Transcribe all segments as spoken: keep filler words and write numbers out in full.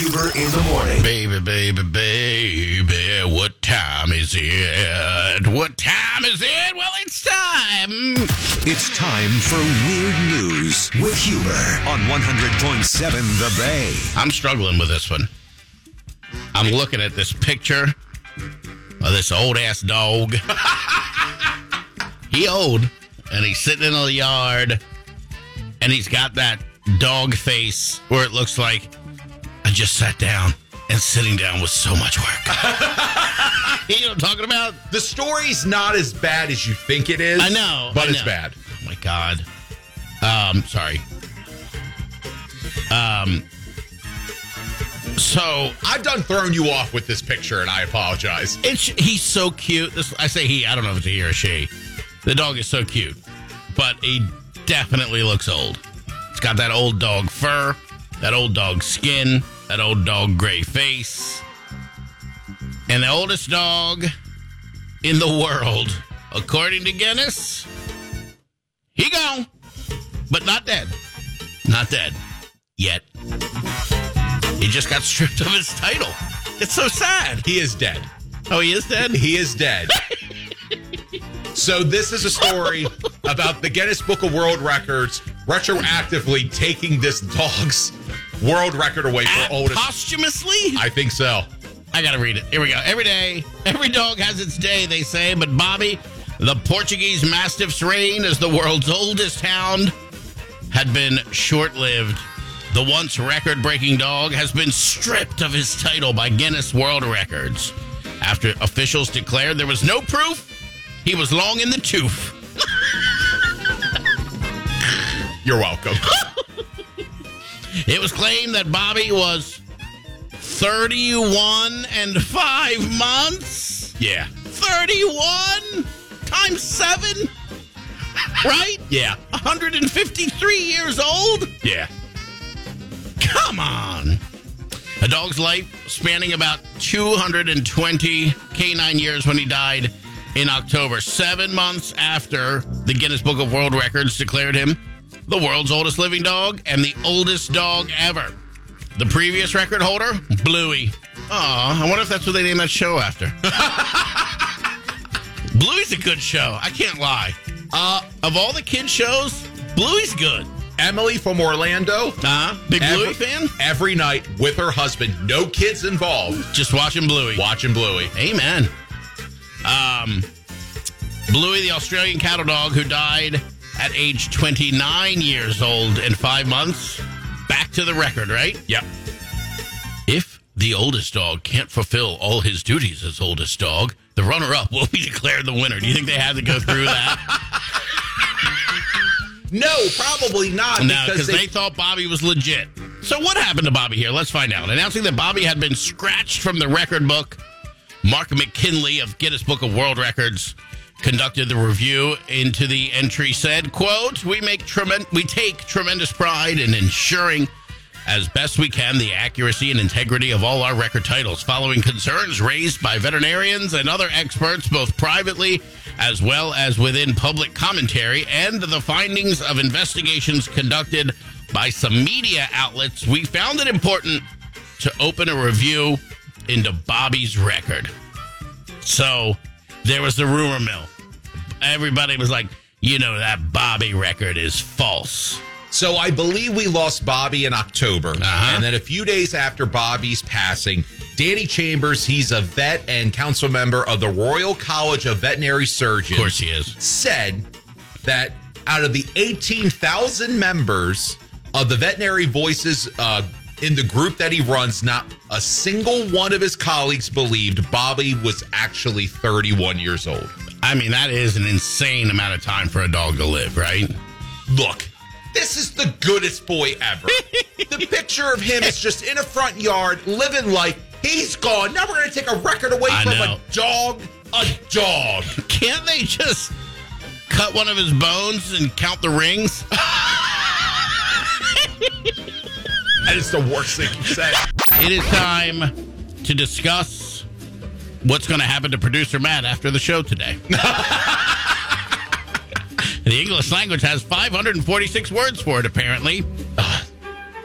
Huber in the morning. Baby, baby, baby, what time is it? What time is it? Well, it's time. It's time for Weird News with Huber on one hundred point seven The Bay. I'm struggling with this one. I'm looking at this picture of this old-ass dog. He old, and he's sitting in the yard, and he's got that dog face where it looks like I just sat down, and sitting down was so much work. You know what I'm talking about? The story's not as bad as you think it is. I know. But I know. It's bad. Oh, my God. Um, sorry. Um... So I've done thrown you off with this picture, and I apologize. It's he's so cute. This, I say he. I don't know if it's a he or she. The dog is so cute, but he definitely looks old. It's got that old dog fur, that old dog skin, that old dog gray face, and the oldest dog in the world, according to Guinness. He gone, but not dead. Not dead yet. He just got stripped of his title. It's so sad. He is dead. Oh, he is dead? He is dead. So this is a story about the Guinness Book of World Records retroactively taking this dog's world record away for At oldest. Posthumously? I think so. I got to read it. Here we go. Every day, every dog has its day, they say. But Bobby, the Portuguese Mastiff's reign as the world's oldest hound, had been short-lived. The once record-breaking dog has been stripped of his title by Guinness World Records after officials declared there was no proof he was long in the tooth. You're welcome. It was claimed that Bobby was thirty-one and five months. Yeah. thirty-one times seven? Right? Yeah. one hundred fifty-three years old? Yeah. Come on. A dog's life spanning about two hundred twenty canine years when he died in October, seven months after the Guinness Book of World Records declared him the world's oldest living dog and the oldest dog ever. The previous record holder, Bluey. Aw, I wonder if that's what they named that show after. Bluey's a good show. I can't lie. Uh, of all the kids' shows, Bluey's good. Emily from Orlando. Uh-huh. Big every, Bluey fan? Every night with her husband. No kids involved. Just watching Bluey. Watching Bluey. Amen. Um, Bluey, the Australian cattle dog who died at age twenty-nine years old and five months. Back to the record, right? Yep. If the oldest dog can't fulfill all his duties as oldest dog, the runner-up will be declared the winner. Do you think they had to go through that? No, probably not. No, because they... they thought Bobby was legit. So what happened to Bobby here? Let's find out. Announcing that Bobby had been scratched from the record book, Mark McKinley of Guinness Book of World Records conducted the review into the entry said, quote, we, make trem- we take tremendous pride in ensuring as best we can the accuracy and integrity of all our record titles, following concerns raised by veterinarians and other experts, both privately as well as within public commentary, and the findings of investigations conducted by some media outlets, we found it important to open a review into Bobby's record. So there was the rumor mill. Everybody was like, you know, that Bobby record is false. So I believe we lost Bobby in October. Uh-huh. And then a few days after Bobby's passing, Danny Chambers, he's a vet and council member of the Royal College of Veterinary Surgeons. Of course he is. Said that out of the eighteen thousand members of the Veterinary Voices uh, in the group that he runs, not a single one of his colleagues believed Bobby was actually thirty-one years old. I mean, that is an insane amount of time for a dog to live, right? Look. This is the goodest boy ever. The picture of him is just in a front yard, living life. He's gone. Now we're going to take a record away I from know. a dog. A dog. Can't they just cut one of his bones and count the rings? That is the worst thing you say. It is time to discuss what's going to happen to producer Matt after the show today. The English language has five hundred forty-six words for it, apparently. Uh,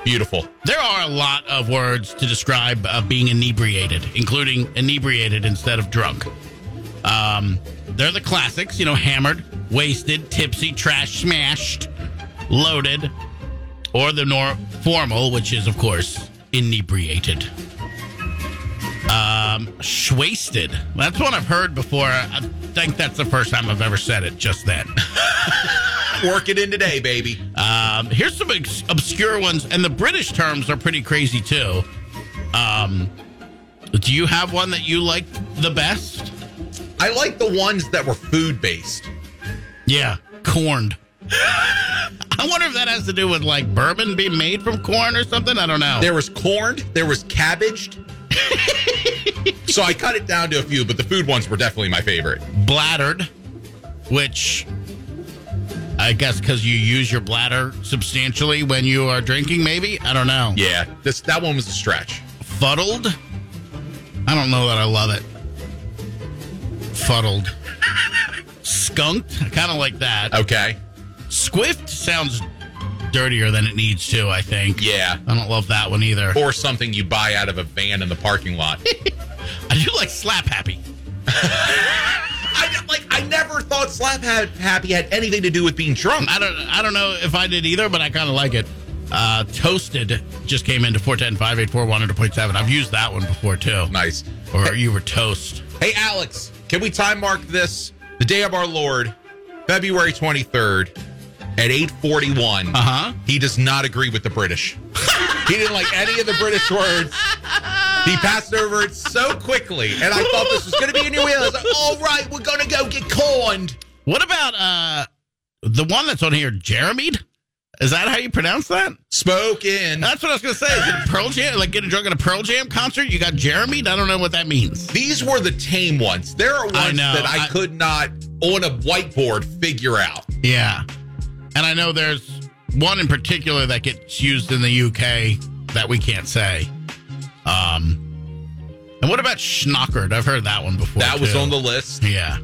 Beautiful. There are a lot of words to describe uh, being inebriated, including inebriated instead of drunk. Um, they're the classics, you know, hammered, wasted, tipsy, trash, smashed, loaded, or the nor- formal, which is, of course, inebriated. Um, shwasted. That's one I've heard before. I think that's the first time I've ever said it, just that. Work it in today, baby. Um, here's some ex- obscure ones, and the British terms are pretty crazy, too. Um, do you have one that you like the best? I like the ones that were food-based. Yeah, corned. I wonder if that has to do with, like, bourbon being made from corn or something. I don't know. There was corned. There was cabbaged. So I cut it down to a few, but the food ones were definitely my favorite. Bladdered, which... I guess because you use your bladder substantially when you are drinking, maybe? I don't know. Yeah, this that one was a stretch. Fuddled? I don't know that I love it. Fuddled. Skunked? I kind of like that. Okay. Squiffed sounds dirtier than it needs to, I think. Yeah. I don't love that one either. Or something you buy out of a van in the parking lot. I do like slap happy. I, like, I never thought slap happy had anything to do with being drunk. I don't I don't know if I did either, but I kind of like it. Uh, toasted just came into four ten, five eight four, one hundred point seven. I've used that one before, too. Nice. Or you were toast. Hey, Alex, can we time mark this? The day of our Lord, February twenty-third at eight forty-one. Uh-huh. He does not agree with the British. He didn't like any of the British words. He passed over it so quickly, and I thought this was going to be a new wheel. I was like, all right, we're going to go get corned. What about uh, the one that's on here, Jeremied? Is that how you pronounce that? Spoken. That's what I was going to say. Is it Pearl Jam? Like getting drunk at a Pearl Jam concert? You got Jeremied? I don't know what that means. These were the tame ones. There are ones I know, that I, I could not, on a whiteboard, figure out. Yeah. And I know there's one in particular that gets used in the U K that we can't say. Um, and what about schnockered? I've heard that one before. That too. Was on the list. Yeah.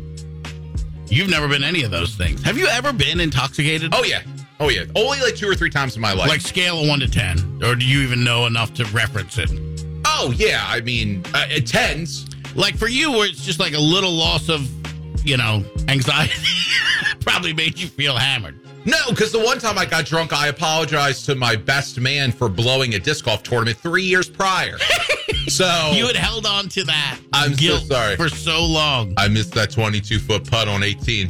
You've never been any of those things. Have you ever been intoxicated? Oh, yeah. Oh, yeah. Only like two or three times in my life. Like scale of one to ten. Or do you even know enough to reference it? Oh, yeah. I mean, uh, it tens. Like for you, where it's just like a little loss of, you know, anxiety probably made you feel hammered. No, because the one time I got drunk, I apologized to my best man for blowing a disc golf tournament three years prior. So you had held on to that. I'm guilt so sorry for so long. I missed that twenty-two foot putt on eighteen,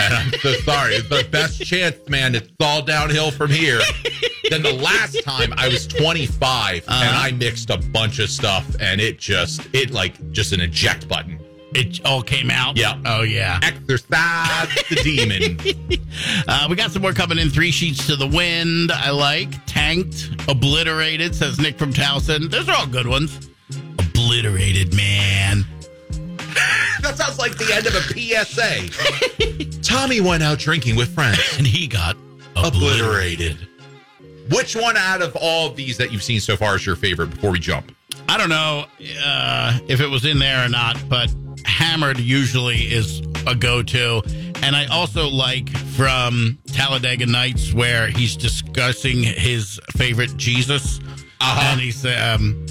and I'm so sorry. It's the best chance, man. It's all downhill from here. Then the last time I was twenty-five, uh-huh. and I mixed a bunch of stuff, and it just it like just an eject button. It all came out? Yeah. Oh, yeah. Exercise the demon. Uh, we got some more coming in. Three Sheets to the Wind, I like. Tanked. Obliterated, says Nick from Towson. Those are all good ones. Obliterated, man. That sounds like the end of a P S A. Tommy went out drinking with friends. And he got obliterated. obliterated. Which one out of all of these that you've seen so far is your favorite before we jump? I don't know uh, if it was in there or not, but... Hammered usually is a go-to. And I also like from Talladega Nights where he's discussing his favorite Jesus. Uh-huh. And he's, um,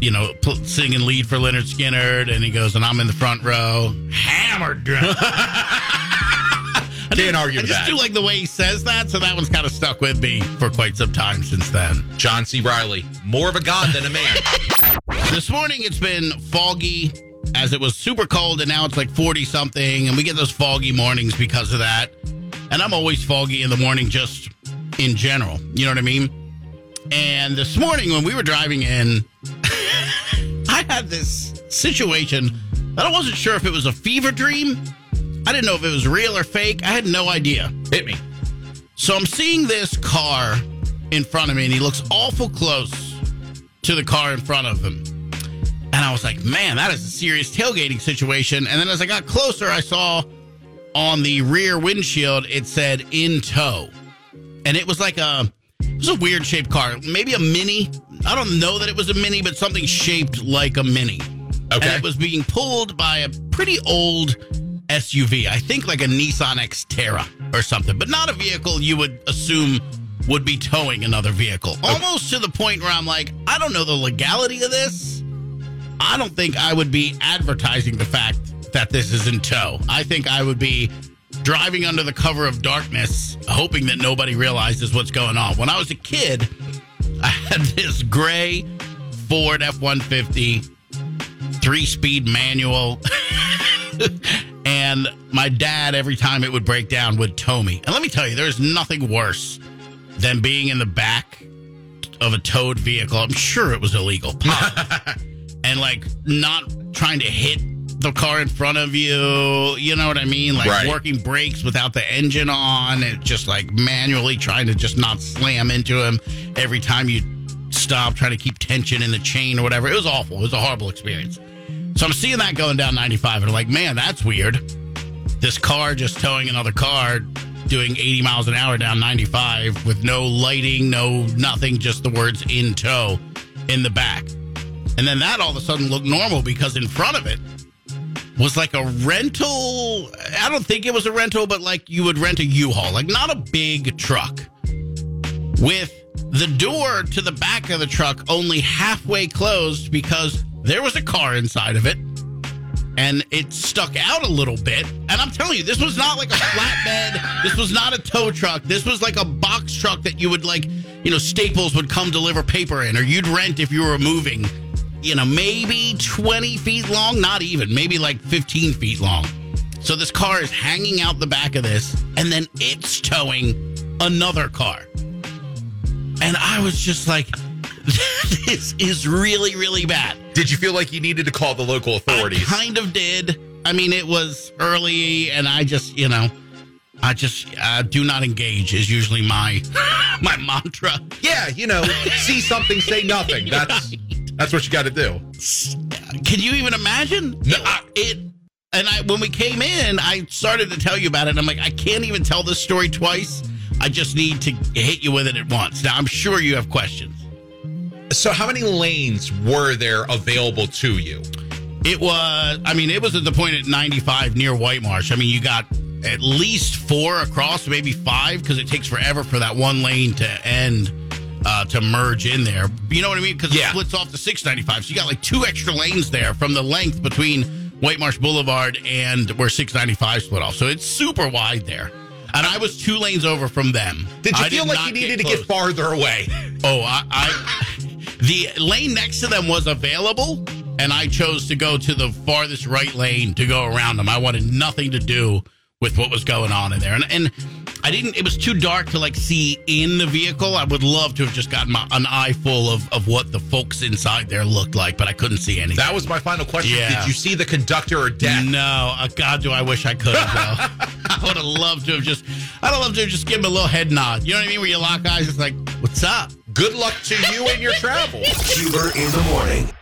you know, pl- singing lead for Lynyrd Skynyrd. And he goes, and I'm in the front row. Hammered drunk. I Can't argue with that. I just do like the way he says that, so that one's kind of stuck with me for quite some time since then. John C. Reilly, more of a god than a man. This morning it's been foggy. As it was super cold, and now it's like forty-something, and we get those foggy mornings because of that. And I'm always foggy in the morning just in general. You know what I mean? And this morning when we were driving in, I had this situation that I wasn't sure if it was a fever dream. I didn't know if it was real or fake. I had no idea. Hit me. So I'm seeing this car in front of me, and he looks awful close to the car in front of him. And I was like, man, that is a serious tailgating situation. And then as I got closer, I saw on the rear windshield, it said in tow. And it was like a, it was a weird shaped car, maybe a Mini. I don't know that it was a Mini, but something shaped like a Mini. Okay. And it was being pulled by a pretty old S U V. I think like a Nissan Xterra or something, but not a vehicle you would assume would be towing another vehicle. Almost to the point where I'm like, I don't know the legality of this. I don't think I would be advertising the fact that this is in tow. I think I would be driving under the cover of darkness, hoping that nobody realizes what's going on. When I was a kid, I had this gray Ford F one fifty, three-speed manual, and my dad, every time it would break down, would tow me. And let me tell you, there's nothing worse than being in the back of a towed vehicle. I'm sure it was illegal. And, like, not trying to hit the car in front of you. You know what I mean? Like, right. Working brakes without the engine on. And just, like, manually trying to just not slam into him every time you stop, trying to keep tension in the chain or whatever. It was awful. It was a horrible experience. So I'm seeing that going down ninety-five. And I'm like, man, that's weird. This car just towing another car, doing eighty miles an hour down ninety-five with no lighting, no nothing, just the words in tow in the back. And then that all of a sudden looked normal because in front of it was like a rental. I don't think it was a rental, but like you would rent a U-Haul, like not a big truck, with the door to the back of the truck only halfway closed because there was a car inside of it. And it stuck out a little bit. And I'm telling you, this was not like a flatbed. This was not a tow truck. This was like a box truck that you would like, you know, Staples would come deliver paper in, or you'd rent if you were moving, you know, maybe twenty feet long, not even, maybe like fifteen feet long. So this car is hanging out the back of this, and then it's towing another car. And I was just like, this is really, really bad. Did you feel like you needed to call the local authorities? I kind of did. I mean, it was early, and I just, you know, I just uh, do not engage is usually my my mantra. Yeah, you know, see something, say nothing. That's right. That's what you got to do. Can you even imagine? No. It, it and I when we came in, I started to tell you about it. And I'm like, I can't even tell this story twice. I just need to hit you with it at once. Now, I'm sure you have questions. So how many lanes were there available to you? It was, I mean, it was at the point at ninety-five near White Marsh. I mean, you got at least four across, maybe five, because it takes forever for that one lane to end, uh, to merge in there. You know what I mean? Because yeah. It splits off to six ninety-five. So you got like two extra lanes there from the length between White Marsh Boulevard and where six ninety-five split off. So it's super wide there. And I was two lanes over from them. Did you I feel did like you needed get to get farther away? Oh, I... I The lane next to them was available, and I chose to go to the farthest right lane to go around them. I wanted nothing to do with what was going on in there. And, and I didn't, it was too dark to like see in the vehicle. I would love to have just gotten my, an eye full of, of what the folks inside there looked like, but I couldn't see anything. That was my final question. Yeah. Did you see the conductor or deck? No. Uh, God, do I wish I could have, though. I would have loved to have just, I'd have loved to have just give him a little head nod. You know what I mean? Where you lock eyes, it's like, what's up? Good luck to you in your travels. Huber in the morning.